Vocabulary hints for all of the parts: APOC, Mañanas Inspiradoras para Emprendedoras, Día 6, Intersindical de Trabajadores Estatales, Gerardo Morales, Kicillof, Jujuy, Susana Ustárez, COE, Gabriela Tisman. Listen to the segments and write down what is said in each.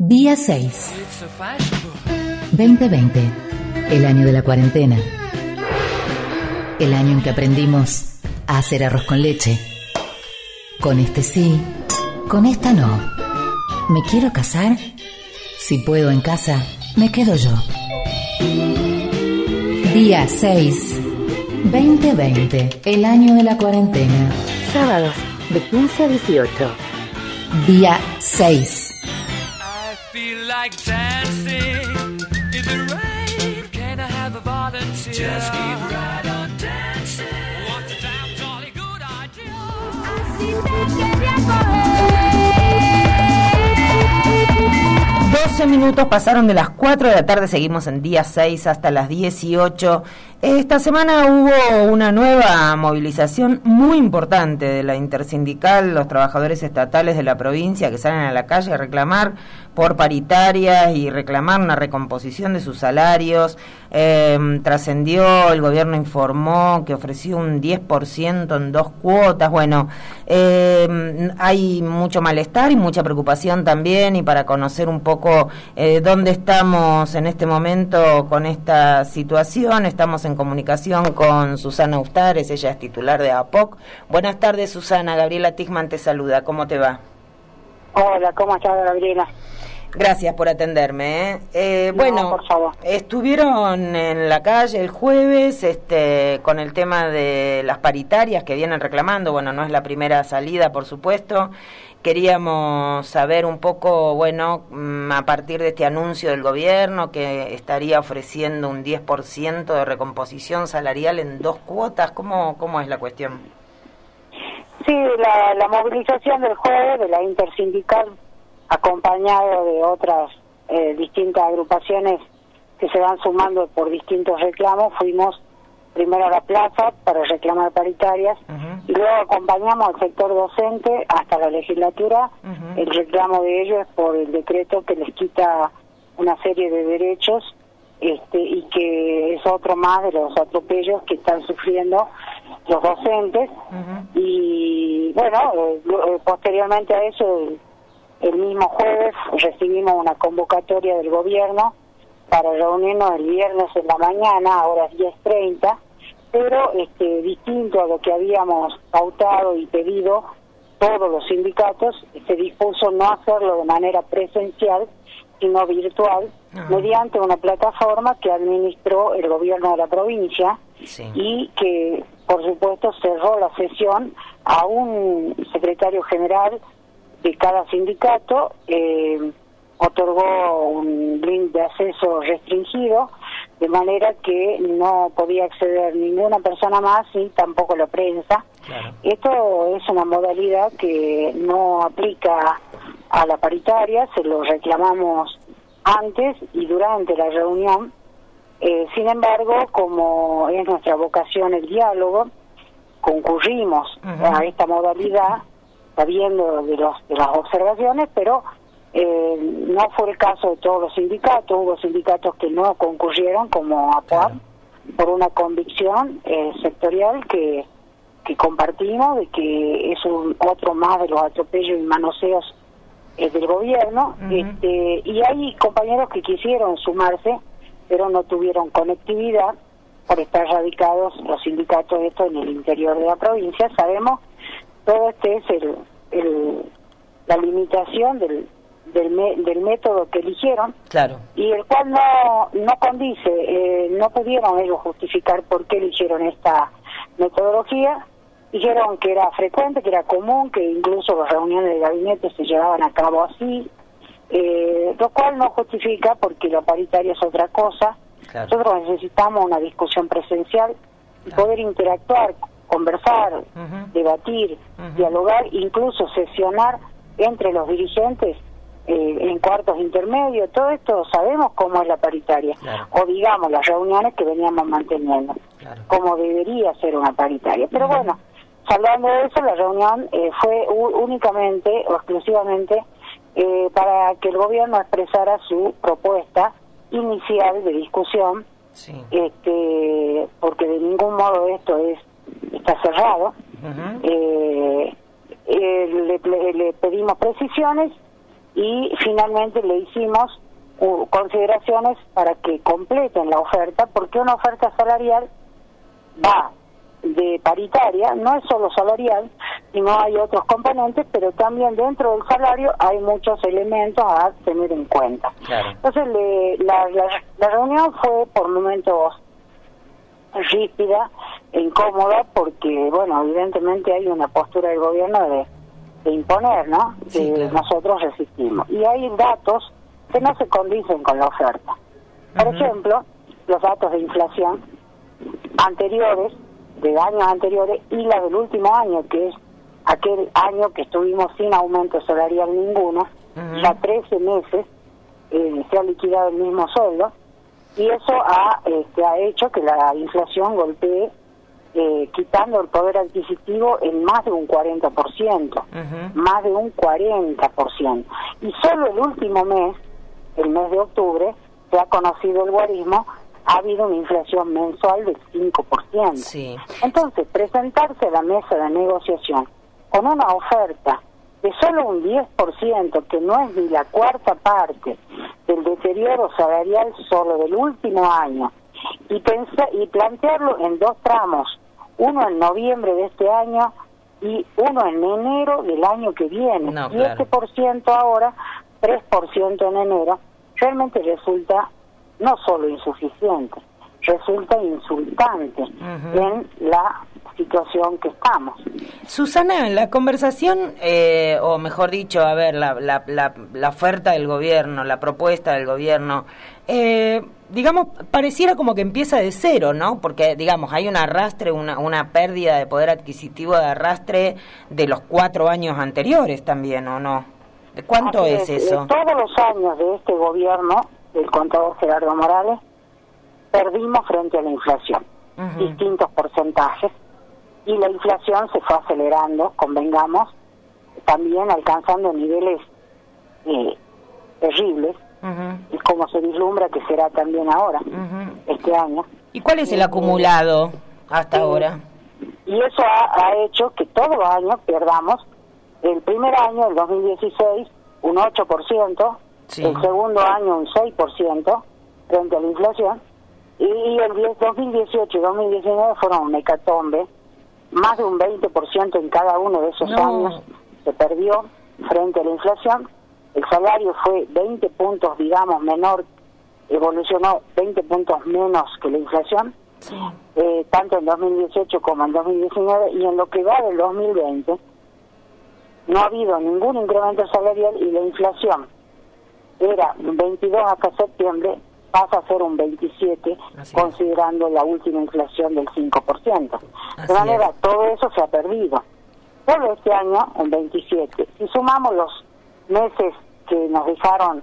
Día 6. 2020. El año de la cuarentena. El año en que aprendimos a hacer arroz con leche. Con este sí, con esta no. ¿Me quiero casar? Si puedo en casa, me quedo yo. Día 6. 2020. El año de la cuarentena. Sábados de 15 a 18. Día 6. Minutos pasaron de las 4 de la tarde, seguimos en día 6 hasta las 18. Esta semana hubo una nueva movilización muy importante de la Intersindical, los trabajadores estatales de la provincia que salen a la calle a reclamar por paritarias y reclamar una recomposición de sus salarios. Trascendió, el gobierno informó que ofreció un 10% en 2 cuotas. Bueno, hay mucho malestar y mucha preocupación también, y para conocer un poco dónde estamos en este momento con esta situación, estamos en comunicación con Susana Ustárez, ella es titular de APOC. Buenas tardes, Susana. Gabriela Tisman te saluda. ¿Cómo te va? Hola, ¿cómo estás, Gabriela? Gracias por atenderme, ¿eh? No, por favor. Estuvieron en la calle el jueves con el tema de las paritarias que vienen reclamando. Bueno, no es la primera salida, por supuesto. Queríamos saber un poco, bueno, a partir de este anuncio del gobierno que estaría ofreciendo un 10% de recomposición salarial en 2 cuotas, ¿cómo es la cuestión? Sí, la movilización del jueves de la Intersindical, acompañado de otras distintas agrupaciones que se van sumando por distintos reclamos. Fuimos primero a la plaza para reclamar paritarias, uh-huh. Y luego acompañamos al sector docente hasta la legislatura. Uh-huh. El reclamo de ellos es por el decreto que les quita una serie de derechos, y que es otro más de los atropellos que están sufriendo los docentes. Uh-huh. Y bueno, posteriormente a eso, el mismo jueves recibimos una convocatoria del gobierno para reunirnos el viernes en la mañana, a horas 10:30, pero distinto a lo que habíamos pautado y pedido todos los sindicatos, se dispuso no hacerlo de manera presencial, sino virtual, uh-huh. Mediante una plataforma que administró el gobierno de la provincia, sí. Y que, por supuesto, cerró la sesión a un secretario general de cada sindicato, otorgó un link de acceso restringido, de manera que no podía acceder ninguna persona más y tampoco la prensa. Claro. Esto es una modalidad que no aplica a la paritaria, se lo reclamamos antes y durante la reunión. Sin embargo, como es nuestra vocación el diálogo, concurrimos, uh-huh. A esta modalidad, sabiendo de las observaciones, pero no fue el caso de todos los sindicatos. Hubo sindicatos que no concurrieron, como APOC, claro. Por una convicción sectorial que compartimos, de que es otro más de los atropellos y manoseos del gobierno. Uh-huh. Y hay compañeros que quisieron sumarse, pero no tuvieron conectividad por estar radicados los sindicatos en el interior de la provincia. Sabemos. Todo es la limitación del método que eligieron, claro. Y el cual no condice, no pudieron ellos justificar por qué eligieron esta metodología. Dijeron que era frecuente, que era común, que incluso las reuniones de gabinete se llevaban a cabo así, lo cual no justifica, porque la paritaria es otra cosa. Claro. Nosotros necesitamos una discusión presencial y poder interactuar, conversar, uh-huh. Debatir, uh-huh. Dialogar, incluso sesionar entre los dirigentes en cuartos intermedios. Todo esto sabemos cómo es la paritaria, claro. O digamos las reuniones que veníamos manteniendo, claro. Como debería ser una paritaria. Pero uh-huh. Bueno, hablando de eso, la reunión fue únicamente o exclusivamente para que el gobierno expresara su propuesta inicial de discusión, sí. Porque de ningún modo esto está cerrado. Uh-huh. Le pedimos precisiones y finalmente le hicimos consideraciones para que completen la oferta, porque una oferta salarial va de paritaria, no es solo salarial, sino hay otros componentes, pero también dentro del salario hay muchos elementos a tener en cuenta. Claro. Entonces la reunión fue por momentos rígida e incómoda, porque bueno, evidentemente hay una postura del gobierno de imponer, ¿no? Sí, claro. Nosotros resistimos. Y hay datos que no se condicen con la oferta. Por ejemplo, los datos de inflación anteriores, de años anteriores, y las del último año, que es aquel año que estuvimos sin aumento salarial ninguno, ya 13 meses se ha liquidado el mismo sueldo, y eso ha hecho que la inflación golpee, quitando el poder adquisitivo en más de un 40%, más de un 40%. Y solo el último mes, el mes de octubre, se ha conocido el guarismo, ha habido una inflación mensual del 5%. Sí. Entonces, presentarse a la mesa de negociación con una oferta de solo un 10%, que no es ni la cuarta parte del deterioro salarial solo del último año, y plantearlo en dos tramos, uno en noviembre de este año y uno en enero del año que viene, 7% ahora, 3% en enero, realmente resulta no solo insuficiente, resulta insultante en la situación que estamos. Susana, en la conversación, o mejor dicho, a ver, la oferta del gobierno, la propuesta del gobierno, digamos, pareciera como que empieza de cero, ¿no? Porque, digamos, hay un arrastre, una pérdida de poder adquisitivo de arrastre de los 4 años anteriores también, ¿o no? ¿De cuánto es eso? Todos los años de este gobierno, del contador Gerardo Morales, perdimos frente a la inflación, distintos porcentajes, y la inflación se fue acelerando, convengamos, también alcanzando niveles terribles, y como se vislumbra que será también ahora, este año. ¿Y cuál es el acumulado hasta ahora? Y eso ha hecho que todos los años perdamos, el primer año, el 2016, un 8%, sí. El segundo año un 6% frente a la inflación, y el 2018 y 2019 fueron un hecatombe, más de un 20% en cada uno de esos años se perdió frente a la inflación. El salario fue 20 puntos, digamos, menor, evolucionó 20 puntos menos que la inflación, sí. Tanto en 2018 como en 2019, y en lo que va del 2020 no ha habido ningún incremento salarial, y la inflación era un 22 hasta septiembre, pasa a ser un 27, considerando la última inflación del 5%. De manera, todo eso se ha perdido. Solo este año, un 27. Si sumamos los meses que nos dejaron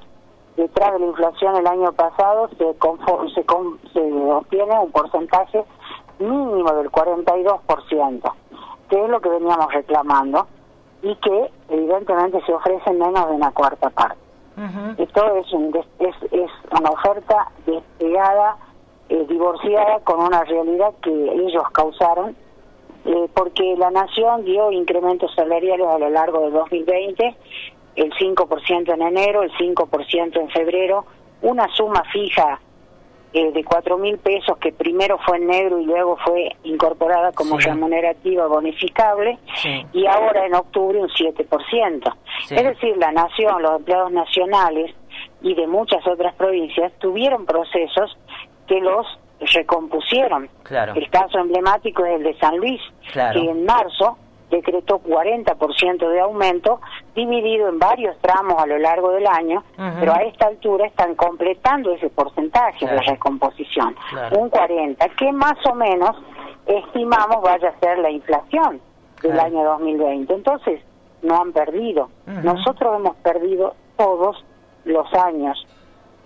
detrás de la inflación el año pasado, se obtiene un porcentaje mínimo del 42%, que es lo que veníamos reclamando, y que evidentemente se ofrece menos de una cuarta parte. Esto es una oferta despegada, divorciada con una realidad que ellos causaron, porque la nación dio incrementos salariales a lo largo de 2020, el 5% en enero, el 5% en febrero, una suma fija de 4.000 pesos, que primero fue en negro y luego fue incorporada como remunerativa bonificable, y ahora en octubre un 7%. Es decir, la nación, los empleados nacionales y de muchas otras provincias tuvieron procesos que los recompusieron. El caso emblemático es el de San Luis, que en marzo decretó 40% de aumento, dividido en varios tramos a lo largo del año, pero a esta altura están completando ese porcentaje de recomposición, un 40%, que más o menos estimamos vaya a ser la inflación del año 2020. Entonces, no han perdido. Nosotros hemos perdido todos los años,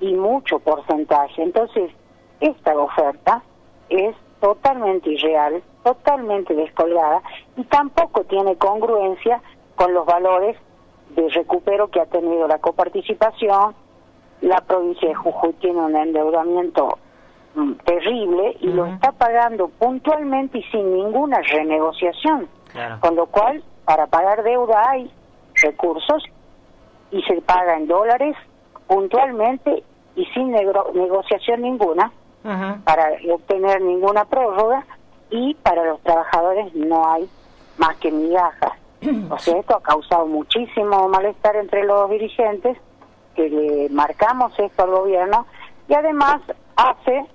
y mucho porcentaje. Entonces, esta oferta es totalmente irreal, totalmente descolgada, y tampoco tiene congruencia con los valores de recupero que ha tenido la coparticipación. La provincia de Jujuy tiene un endeudamiento terrible y lo está pagando puntualmente y sin ninguna renegociación, con lo cual para pagar deuda hay recursos y se paga en dólares puntualmente y sin negociación ninguna, ajá, para obtener ninguna prórroga, y para los trabajadores no hay más que migajas. O sea, esto ha causado muchísimo malestar entre los dirigentes, que le marcamos esto al gobierno, y además hace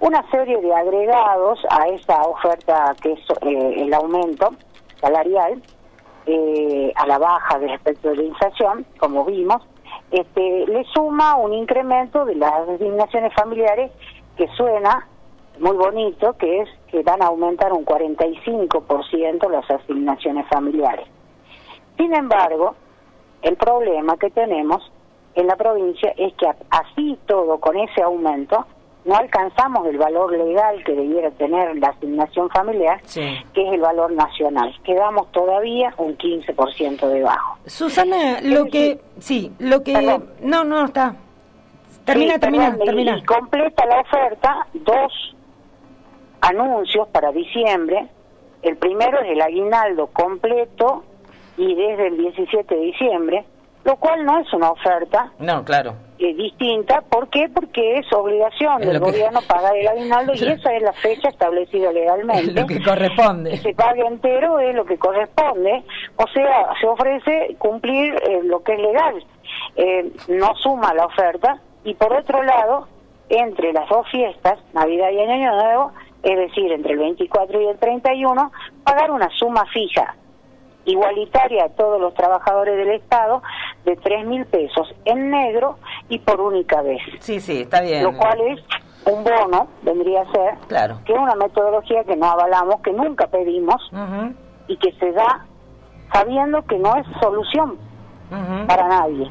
una serie de agregados a esa oferta que es el aumento salarial, a la baja de respecto de la inflación, como vimos, le suma un incremento de las designaciones familiares que suena muy bonito, que es que van a aumentar un 45% las asignaciones familiares. Sin embargo, el problema que tenemos en la provincia es que así todo, con ese aumento, no alcanzamos el valor legal que debiera tener la asignación familiar, sí, que es el valor nacional. Quedamos todavía un 15% debajo. Susana, lo que... Sí, lo que... Perdón. No, está... Termina. Y completa la oferta, dos anuncios para diciembre. El primero es el aguinaldo completo y desde el 17 de diciembre, lo cual no es una oferta. No, claro. Distinta. ¿Por qué? Porque es obligación del gobierno pagar el aguinaldo y esa es la fecha establecida legalmente. Es lo que corresponde. Que se pague entero es lo que corresponde. O sea, se ofrece cumplir lo que es legal. No suma la oferta. Y por otro lado, entre las dos fiestas, Navidad y Año Nuevo, es decir, entre el 24 y el 31, pagar una suma fija, igualitaria a todos los trabajadores del Estado, de 3.000 pesos en negro y por única vez. Sí, está bien. Lo cual es un bono, vendría a ser, claro, que es una metodología que no avalamos, que nunca pedimos, uh-huh, y que se da sabiendo que no es solución, uh-huh, para nadie.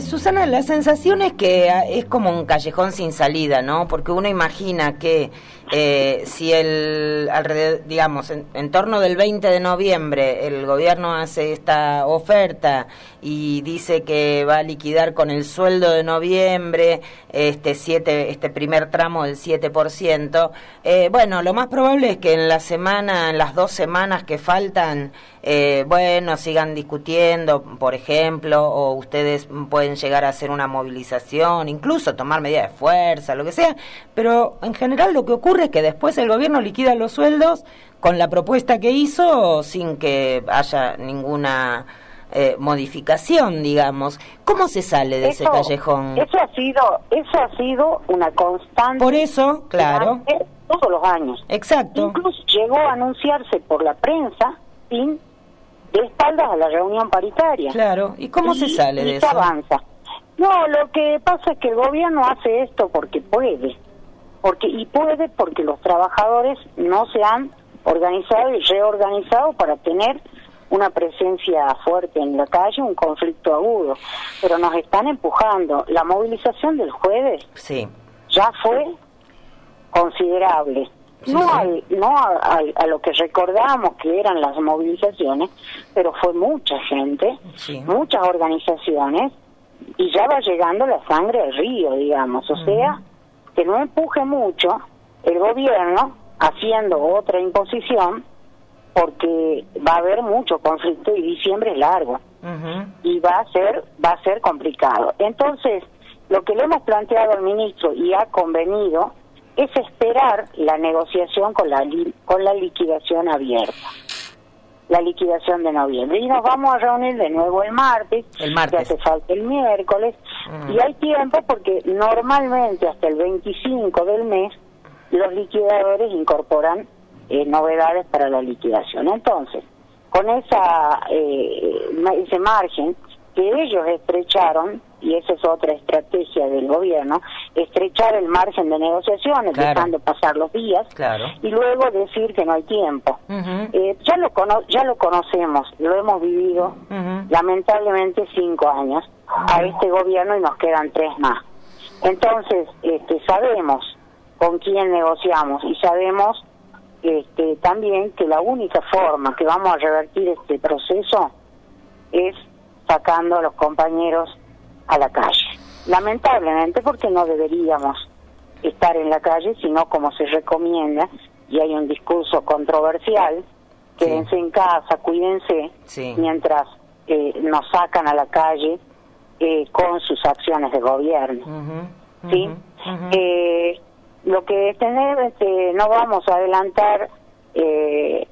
Susana, la sensación es que es como un callejón sin salida, ¿no? Porque uno imagina que si en torno del 20 de noviembre el gobierno hace esta oferta y dice que va a liquidar con el sueldo de noviembre este primer tramo del 7%, bueno, lo más probable es que en la semana, en las 2 semanas que faltan, sigan discutiendo, por ejemplo, o ustedes pueden llegar a hacer una movilización, incluso tomar medidas de fuerza, lo que sea, pero en general lo que ocurre es que después el gobierno liquida los sueldos con la propuesta que hizo sin que haya ninguna modificación, digamos. ¿Cómo se sale de ese callejón? Eso ha sido una constante. Por eso, claro, todos los años. Exacto. Incluso llegó a anunciarse por la prensa sin de espaldas a la reunión paritaria. Claro, ¿y cómo se sale de eso? Se avanza. No, lo que pasa es que el gobierno hace esto porque puede. Porque los trabajadores no se han organizado y reorganizado para tener una presencia fuerte en la calle, un conflicto agudo. Pero nos están empujando. La movilización del jueves ya fue considerable. No a lo que recordamos que eran las movilizaciones, pero fue mucha gente, muchas organizaciones, y ya va llegando la sangre al río, digamos. O sea, que no empuje mucho el gobierno haciendo otra imposición, porque va a haber mucho conflicto y diciembre es largo, y va a ser complicado. Entonces, lo que le hemos planteado al ministro y ha convenido es esperar la negociación con la liquidación abierta, la liquidación de noviembre. Y nos vamos a reunir de nuevo el martes. Que hace falta el miércoles, y hay tiempo porque normalmente hasta el 25 del mes los liquidadores incorporan novedades para la liquidación. Entonces, con ese margen que ellos estrecharon, y esa es otra estrategia del gobierno, estrechar el margen de negociaciones, claro, dejando pasar los días, claro, y luego decir que no hay tiempo. Ya lo conocemos, lo hemos vivido, lamentablemente, 5 años a este gobierno, y nos quedan 3 más. Entonces, sabemos con quién negociamos, y sabemos también que la única forma que vamos a revertir este proceso es sacando a los compañeros a la calle, lamentablemente, porque no deberíamos estar en la calle, sino como se recomienda, y hay un discurso controversial, quédense en casa, cuídense, mientras nos sacan a la calle con sus acciones de gobierno. ¿Sí? Lo que tenemos es que no vamos a adelantar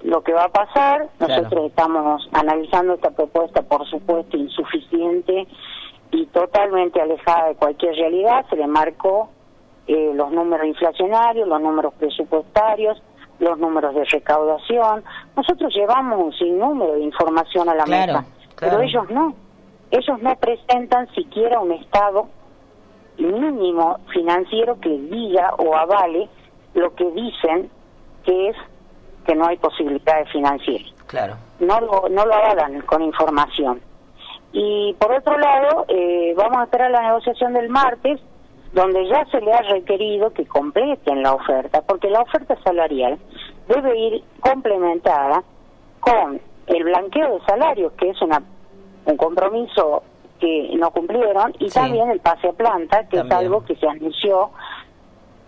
lo que va a pasar. Nosotros estamos analizando esta propuesta, por supuesto, insuficiente y totalmente alejada de cualquier realidad. Se le marcó los números inflacionarios, los números presupuestarios, los números de recaudación. Nosotros llevamos un sinnúmero de información a la mesa, pero ellos no. Ellos no presentan siquiera un estado mínimo financiero que diga o avale lo que dicen, que es que no hay posibilidades financieras. No lo avalan con información. Y por otro lado, vamos a esperar la negociación del martes, donde ya se le ha requerido que completen la oferta, porque la oferta salarial debe ir complementada con el blanqueo de salarios, que es un compromiso que no cumplieron, y también el pase a planta, que es algo que se anunció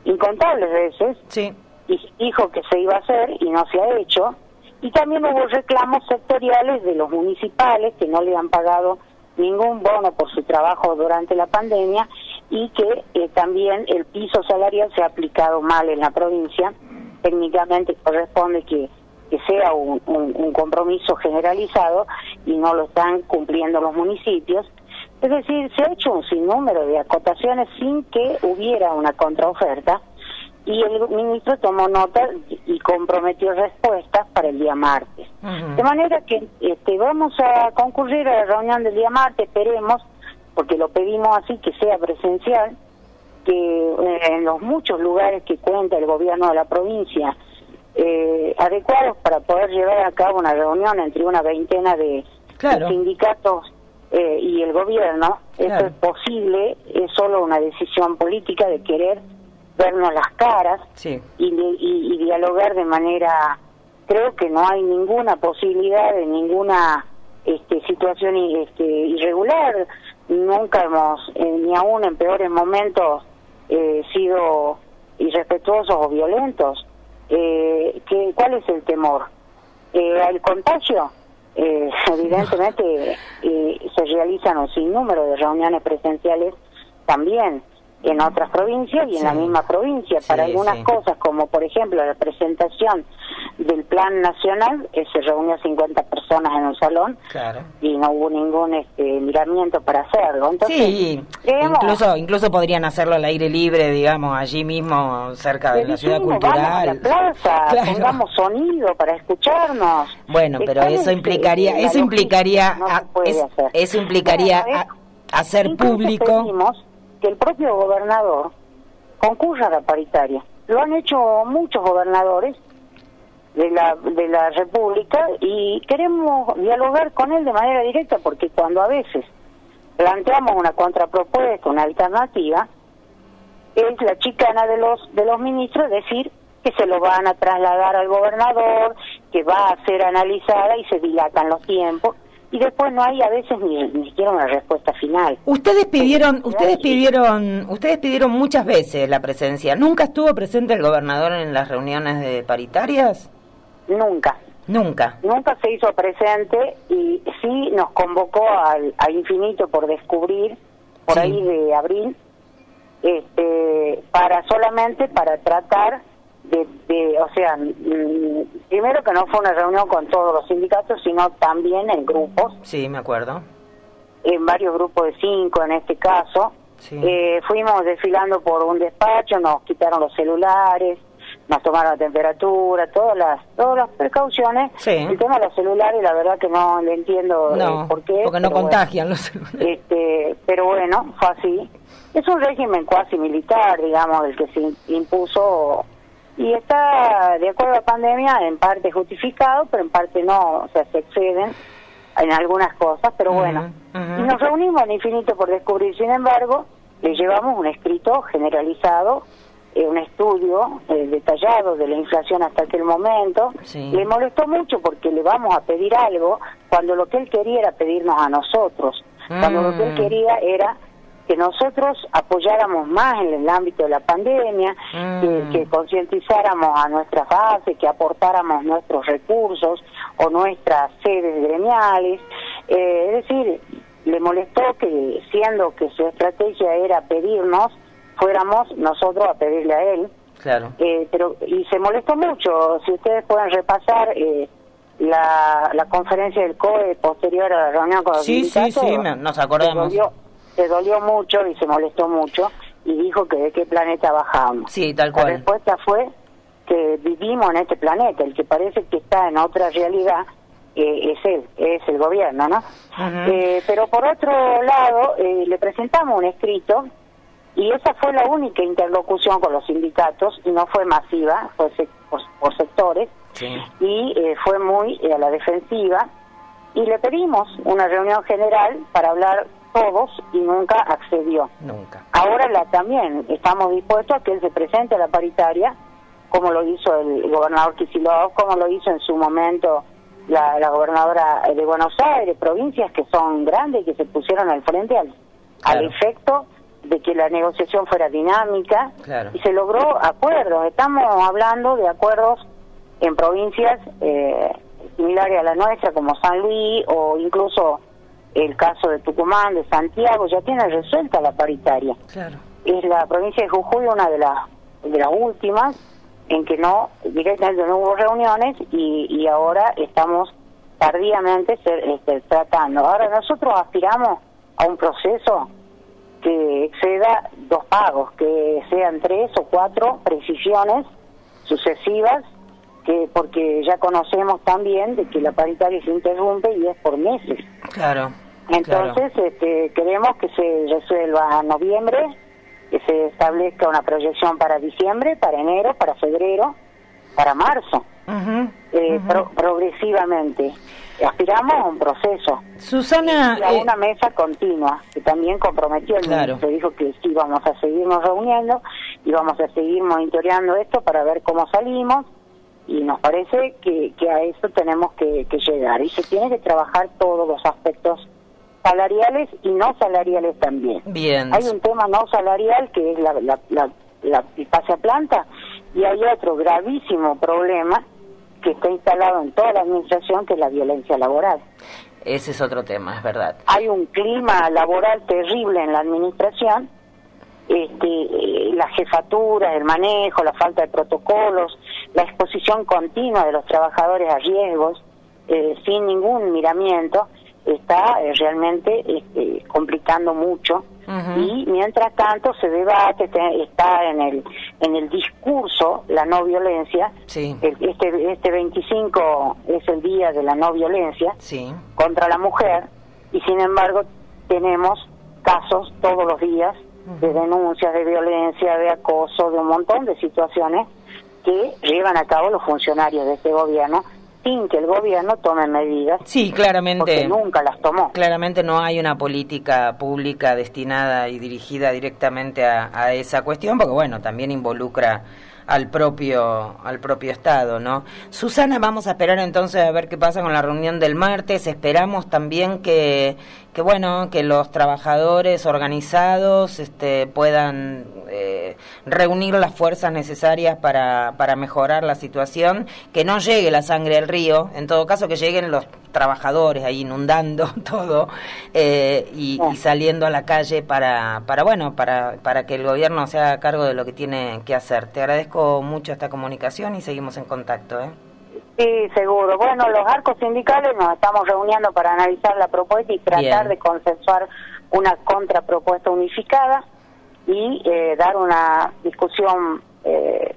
incontables veces, y dijo que se iba a hacer y no se ha hecho, y también hubo reclamos sectoriales de los municipales que no le han pagado ningún bono por su trabajo durante la pandemia, y que también el piso salarial se ha aplicado mal en la provincia. Técnicamente corresponde que sea un compromiso generalizado y no lo están cumpliendo los municipios. Es decir, se ha hecho un sinnúmero de acotaciones sin que hubiera una contraoferta, y el ministro tomó nota y comprometió respuestas para el día martes. De manera que vamos a concurrir a la reunión del día martes, esperemos, porque lo pedimos así, que sea presencial, que en los muchos lugares que cuenta el gobierno de la provincia, adecuados para poder llevar a cabo una reunión entre una veintena de sindicatos y el gobierno. Esto es posible, es solo una decisión política de querer vernos las caras y dialogar de manera... Creo que no hay ninguna posibilidad de ninguna situación irregular. Nunca hemos, ni aún en peores momentos, sido irrespetuosos o violentos. ¿Cuál es el temor? ¿Al contagio? Evidentemente se realizan un sinnúmero de reuniones presenciales también en otras provincias y en la misma provincia. Para algunas cosas, como por ejemplo la presentación del Plan Nacional, se reunió 50 personas en un salón y no hubo ningún miramiento para hacerlo. Entonces, incluso podrían hacerlo al aire libre, digamos, allí mismo cerca de la ciudad cultural. Vamos a la plaza, pongamos sonido para escucharnos. Bueno, pero eso implicaría, hacer público... Que el propio gobernador concurra a la paritaria. Lo han hecho muchos gobernadores de la República, y queremos dialogar con él de manera directa, porque cuando a veces planteamos una contrapropuesta, una alternativa, es la chicana de los ministros decir que se lo van a trasladar al gobernador, que va a ser analizada, y se dilatan los tiempos. Y después no hay a veces ni siquiera una respuesta final. Ustedes pidieron muchas veces la presencia. ¿Nunca estuvo presente el gobernador en las reuniones de paritarias? Nunca se hizo presente, y sí nos convocó a Infinito por Descubrir, por ahí de abril, para tratar primero que no fue una reunión con todos los sindicatos, sino también en grupos. Me acuerdo. En varios grupos de 5, en este caso. Fuimos desfilando por un despacho, nos quitaron los celulares, nos tomaron la temperatura, todas las precauciones. El tema de los celulares, la verdad que no le entiendo por qué. Porque no contagian los celulares. Pero bueno, fue así. Es un régimen cuasi militar, digamos, el que se impuso... Y está, de acuerdo a la pandemia, en parte justificado, pero en parte no, o sea, se exceden en algunas cosas, pero Y nos reunimos en Infinito por Descubrir. Sin embargo, le llevamos un escrito generalizado, un estudio detallado de la inflación hasta aquel momento. Le molestó mucho porque le vamos a pedir algo, cuando lo que él quería era pedirnos a nosotros, cuando lo que él quería era... que nosotros apoyáramos más en el ámbito de la pandemia, que concientizáramos a nuestras bases, que aportáramos nuestros recursos o nuestras sedes gremiales, Es decir, le molestó que, siendo que su estrategia era pedirnos, fuéramos nosotros a pedirle a él. Claro. Pero, y se molestó mucho. Si ustedes pueden repasar la conferencia del COE posterior a la reunión con los sindicatos. Sí, nos acordamos. Se dolió mucho y se molestó mucho y dijo que de qué planeta bajábamos. Sí, tal cual. La respuesta fue que vivimos en este planeta, el que parece que está en otra realidad es el gobierno, ¿no? Uh-huh. Pero por otro lado, le presentamos un escrito y esa fue la única interlocución con los sindicatos y no fue masiva, fue por sectores, sí. Y fue muy a la defensiva y le pedimos una reunión general para hablar todos y nunca accedió. Nunca. Ahora también estamos dispuestos a que él se presente a la paritaria, como lo hizo el gobernador Kicillof, como lo hizo en su momento la gobernadora de Buenos Aires, provincias que son grandes y que se pusieron al frente al efecto de que la negociación fuera dinámica, claro. Y se logró acuerdos. Estamos hablando de acuerdos en provincias similares a la nuestra, como San Luis o incluso el caso de Tucumán, de Santiago, ya tiene resuelta la paritaria. Claro. Es la provincia de Jujuy una de las últimas en que no, directamente no hubo reuniones y ahora estamos tardíamente tratando. Ahora nosotros aspiramos a un proceso que exceda 2 pagos, que sean 3 o 4 precisiones sucesivas, porque ya conocemos también de que la paritaria se interrumpe y es por meses. Claro. Entonces, claro. Queremos que se resuelva en noviembre, que se establezca una proyección para diciembre, para enero, para febrero, para marzo, uh-huh. Progresivamente. Aspiramos a un proceso. Susana, a una mesa continua, que también comprometió el claro. Ministro, dijo que sí, vamos a seguirnos reuniendo y vamos a seguir monitoreando esto para ver cómo salimos. Y nos parece que a eso tenemos que llegar y se tiene que trabajar todos los aspectos salariales y no salariales también. Bien. Hay un tema no salarial que es el pase a planta y hay otro gravísimo problema que está instalado en toda la administración que es la violencia laboral. Ese es otro tema, es verdad. Hay un clima laboral terrible en la administración. La jefatura, el manejo, la falta de protocolos, la exposición continua de los trabajadores a riesgos, sin ningún miramiento, está realmente complicando mucho. Uh-huh. Y mientras tanto se debate, está en el discurso la no violencia. Sí. Este 25 es el día de la no violencia, sí. Contra la mujer, y sin embargo tenemos casos todos los días de denuncias, de violencia, de acoso, de un montón de situaciones que llevan a cabo los funcionarios de este gobierno sin que el gobierno tome medidas. Sí, claramente. Porque nunca las tomó. Claramente no hay una política pública destinada y dirigida directamente a esa cuestión, porque bueno, también involucra al propio Estado, ¿no? Susana, vamos a esperar entonces a ver qué pasa con la reunión del martes. Esperamos también que los trabajadores organizados puedan reunir las fuerzas necesarias para mejorar la situación, que no llegue la sangre al río, en todo caso que lleguen los trabajadores ahí inundando todo y saliendo a la calle para que el gobierno se haga cargo de lo que tiene que hacer. Te agradezco mucho esta comunicación y seguimos en contacto, ¿eh? Sí, seguro. Bueno, los arcos sindicales nos estamos reuniendo para analizar la propuesta y tratar de consensuar una contrapropuesta unificada y dar una discusión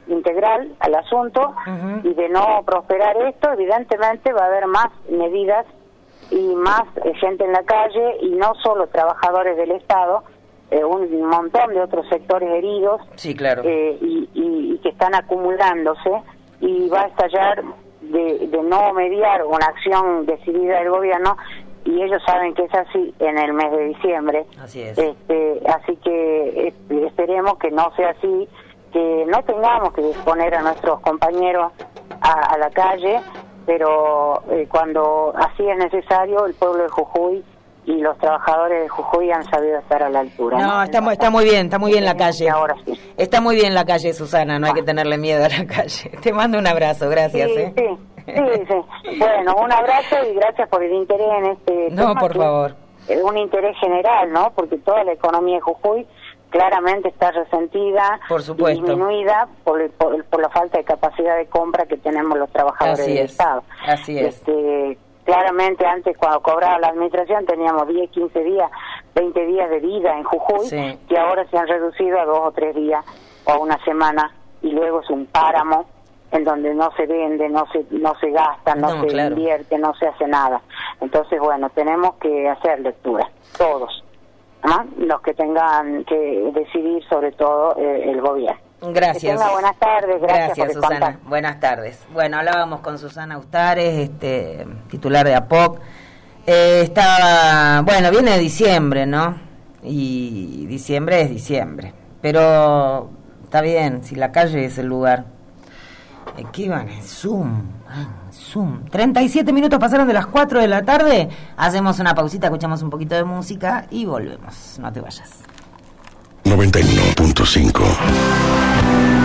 integral al asunto. Uh-huh. Y de no prosperar esto, evidentemente va a haber más medidas y más gente en la calle y no solo trabajadores del Estado, un montón de otros sectores heridos, sí, claro. Y que están acumulándose y va a estallar de no mediar una acción decidida del gobierno y ellos saben que es así en el mes de diciembre. Así es. Así que esperemos que no sea así, que no tengamos que disponer a nuestros compañeros a la calle, pero cuando así es necesario el pueblo de Jujuy y los trabajadores de Jujuy han sabido estar a la altura. No, está muy bien la calle. Ahora sí. Está muy bien la calle, Susana, no hay que tenerle miedo a la calle. Te mando un abrazo, gracias. Sí, sí. Sí. Bueno, un abrazo y gracias por el interés en este tema. No, por favor. Es un interés general, ¿no? Porque toda la economía de Jujuy claramente está resentida, por supuesto, disminuida por la falta de capacidad de compra que tenemos los trabajadores del Estado. Así es. Claramente antes, cuando cobraba la administración, teníamos 10, 15 días, 20 días de vida en Jujuy, sí, que ahora se han reducido a 2 o 3 días o a una semana, y luego es un páramo en donde no se vende, no se gasta, no se claro, invierte, no se hace nada. Entonces, bueno, tenemos que hacer lectura, todos, ¿no? Los que tengan que decidir, sobre todo el gobierno. Gracias. Buenas tardes. Gracias Susana. Contacto. Buenas tardes. Bueno, hablábamos con Susana Ustárez, titular de APOC. Bueno, viene diciembre, ¿no? Y diciembre es diciembre. Pero está bien, si la calle es el lugar. ¿Qué iban? Zoom. 37 minutos pasaron de las 4 de la tarde. Hacemos una pausita, escuchamos un poquito de música y volvemos. No te vayas. 91.5